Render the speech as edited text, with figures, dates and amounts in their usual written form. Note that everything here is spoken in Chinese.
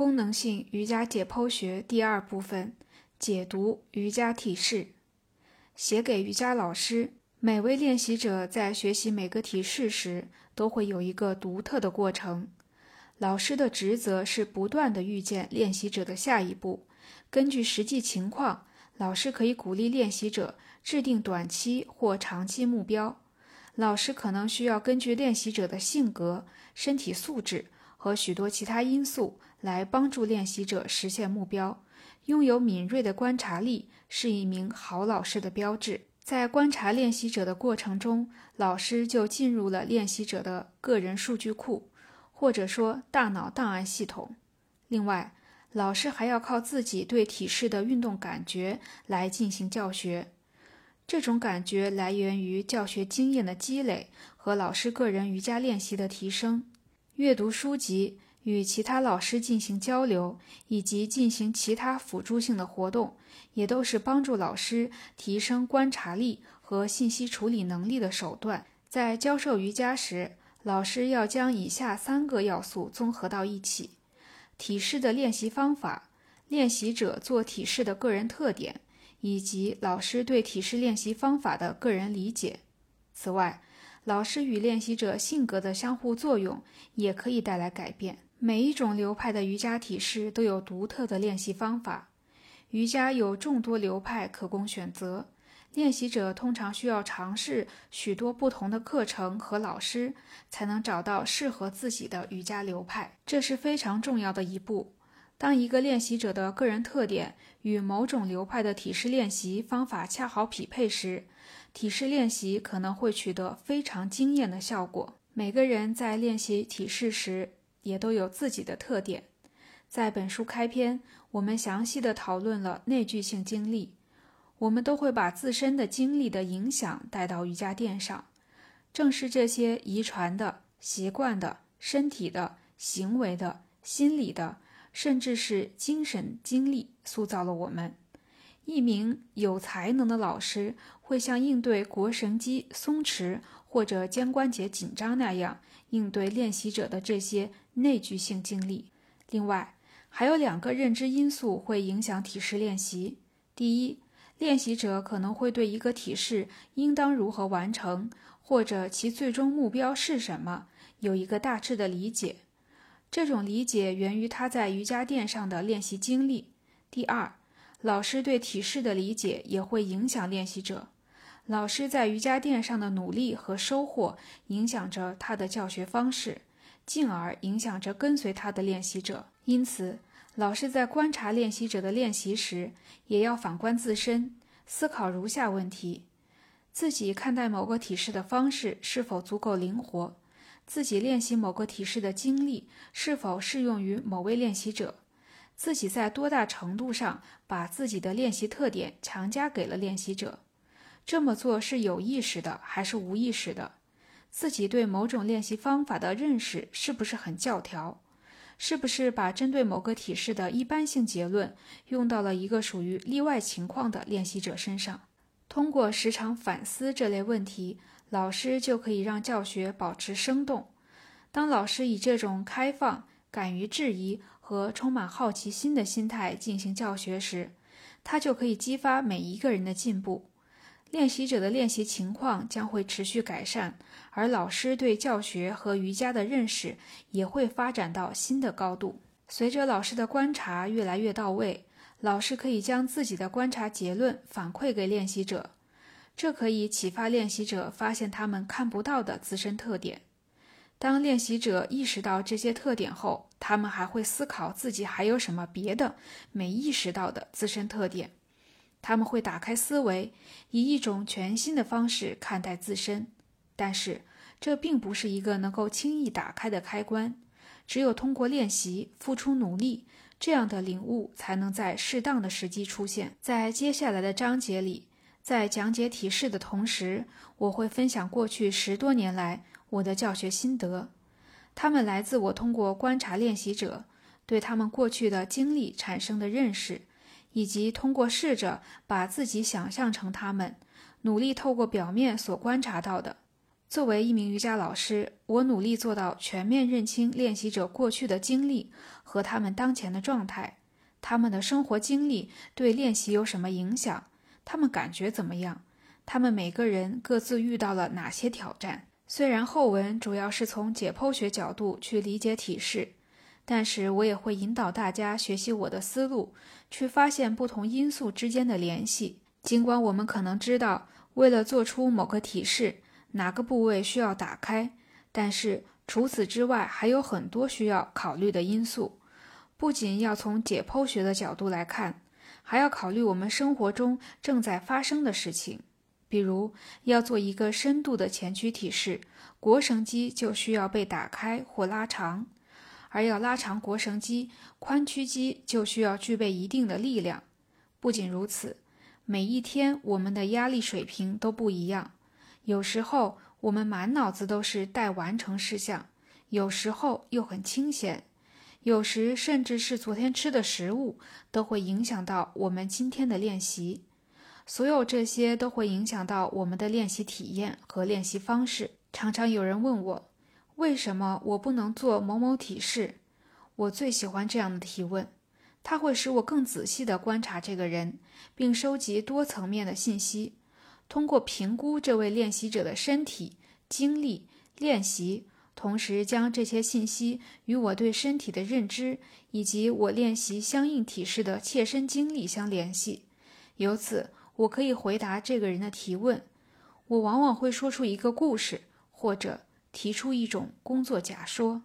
功能性瑜伽解剖学第二部分，解读瑜伽体式。写给瑜伽老师，每位练习者在学习每个体式时都会有一个独特的过程。老师的职责是不断地预见练习者的下一步，根据实际情况，老师可以鼓励练习者制定短期或长期目标。老师可能需要根据练习者的性格、身体素质和许多其他因素来帮助练习者实现目标。拥有敏锐的观察力是一名好老师的标志。在观察练习者的过程中，老师就进入了练习者的个人数据库，或者说大脑档案系统。另外，老师还要靠自己对体式的运动感觉来进行教学，这种感觉来源于教学经验的积累和老师个人瑜伽练习的提升。阅读书籍，与其他老师进行交流，以及进行其他辅助性的活动，也都是帮助老师提升观察力和信息处理能力的手段。在教授瑜伽时，老师要将以下三个要素综合到一起：体式的练习方法、练习者做体式的个人特点，以及老师对体式练习方法的个人理解。此外，老师与练习者性格的相互作用也可以带来改变。每一种流派的瑜伽体式都有独特的练习方法。瑜伽有众多流派可供选择，练习者通常需要尝试许多不同的课程和老师，才能找到适合自己的瑜伽流派。这是非常重要的一步。当一个练习者的个人特点与某种流派的体式练习方法恰好匹配时，体式练习可能会取得非常惊艳的效果。每个人在练习体式时也都有自己的特点。在本书开篇，我们详细地讨论了内聚性经历。我们都会把自身的经历的影响带到瑜伽垫上，正是这些遗传的、习惯的、身体的、行为的、心理的，甚至是精神经历塑造了我们。一名有才能的老师会像应对腘绳肌松弛或者肩关节紧张那样，应对练习者的这些内聚性经历。另外，还有两个认知因素会影响体式练习。第一，练习者可能会对一个体式应当如何完成，或者其最终目标是什么，有一个大致的理解。这种理解源于他在瑜伽垫上的练习经历。第二，老师对体式的理解也会影响练习者。老师在瑜伽垫上的努力和收获影响着他的教学方式，进而影响着跟随他的练习者。因此，老师在观察练习者的练习时，也要反观自身，思考如下问题：自己看待某个体式的方式是否足够灵活？自己练习某个体式的经历是否适用于某位练习者？自己在多大程度上把自己的练习特点强加给了练习者？这么做是有意识的还是无意识的？自己对某种练习方法的认识是不是很教条？是不是把针对某个体式的一般性结论用到了一个属于例外情况的练习者身上？通过时常反思这类问题，老师就可以让教学保持生动。当老师以这种开放、敢于质疑和充满好奇心的心态进行教学时，他就可以激发每一个人的进步。练习者的练习情况将会持续改善，而老师对教学和瑜伽的认识也会发展到新的高度。随着老师的观察越来越到位，老师可以将自己的观察结论反馈给练习者，这可以启发练习者发现他们看不到的自身特点。当练习者意识到这些特点后，他们还会思考自己还有什么别的没意识到的自身特点。他们会打开思维，以一种全新的方式看待自身。但是，这并不是一个能够轻易打开的开关，只有通过练习、付出努力，这样的领悟才能在适当的时机出现。在接下来的章节里，在讲解体式的同时，我会分享过去10多年来我的教学心得，它们来自我通过观察练习者，对他们过去的经历产生的认识，以及通过试着把自己想象成他们，努力透过表面所观察到的。作为一名瑜伽老师，我努力做到全面认清练习者过去的经历和他们当前的状态，他们的生活经历对练习有什么影响，他们感觉怎么样，他们每个人各自遇到了哪些挑战。虽然后文主要是从解剖学角度去理解体式，但是我也会引导大家学习我的思路，去发现不同因素之间的联系。尽管我们可能知道，为了做出某个体式，哪个部位需要打开，但是除此之外还有很多需要考虑的因素。不仅要从解剖学的角度来看，还要考虑我们生活中正在发生的事情。比如要做一个深度的前屈体式，腘绳肌就需要被打开或拉长，而要拉长腘绳肌，髋屈肌就需要具备一定的力量。不仅如此，每一天我们的压力水平都不一样，有时候我们满脑子都是待完成事项，有时候又很清闲，有时甚至是昨天吃的食物都会影响到我们今天的练习。所有这些都会影响到我们的练习体验和练习方式。常常有人问我，为什么我不能做某某体式？我最喜欢这样的提问，它会使我更仔细地观察这个人，并收集多层面的信息，通过评估这位练习者的身体、经历、练习，同时将这些信息与我对身体的认知以及我练习相应体式的切身经历相联系。由此我可以回答这个人的提问，我往往会说出一个故事，或者提出一种工作假说。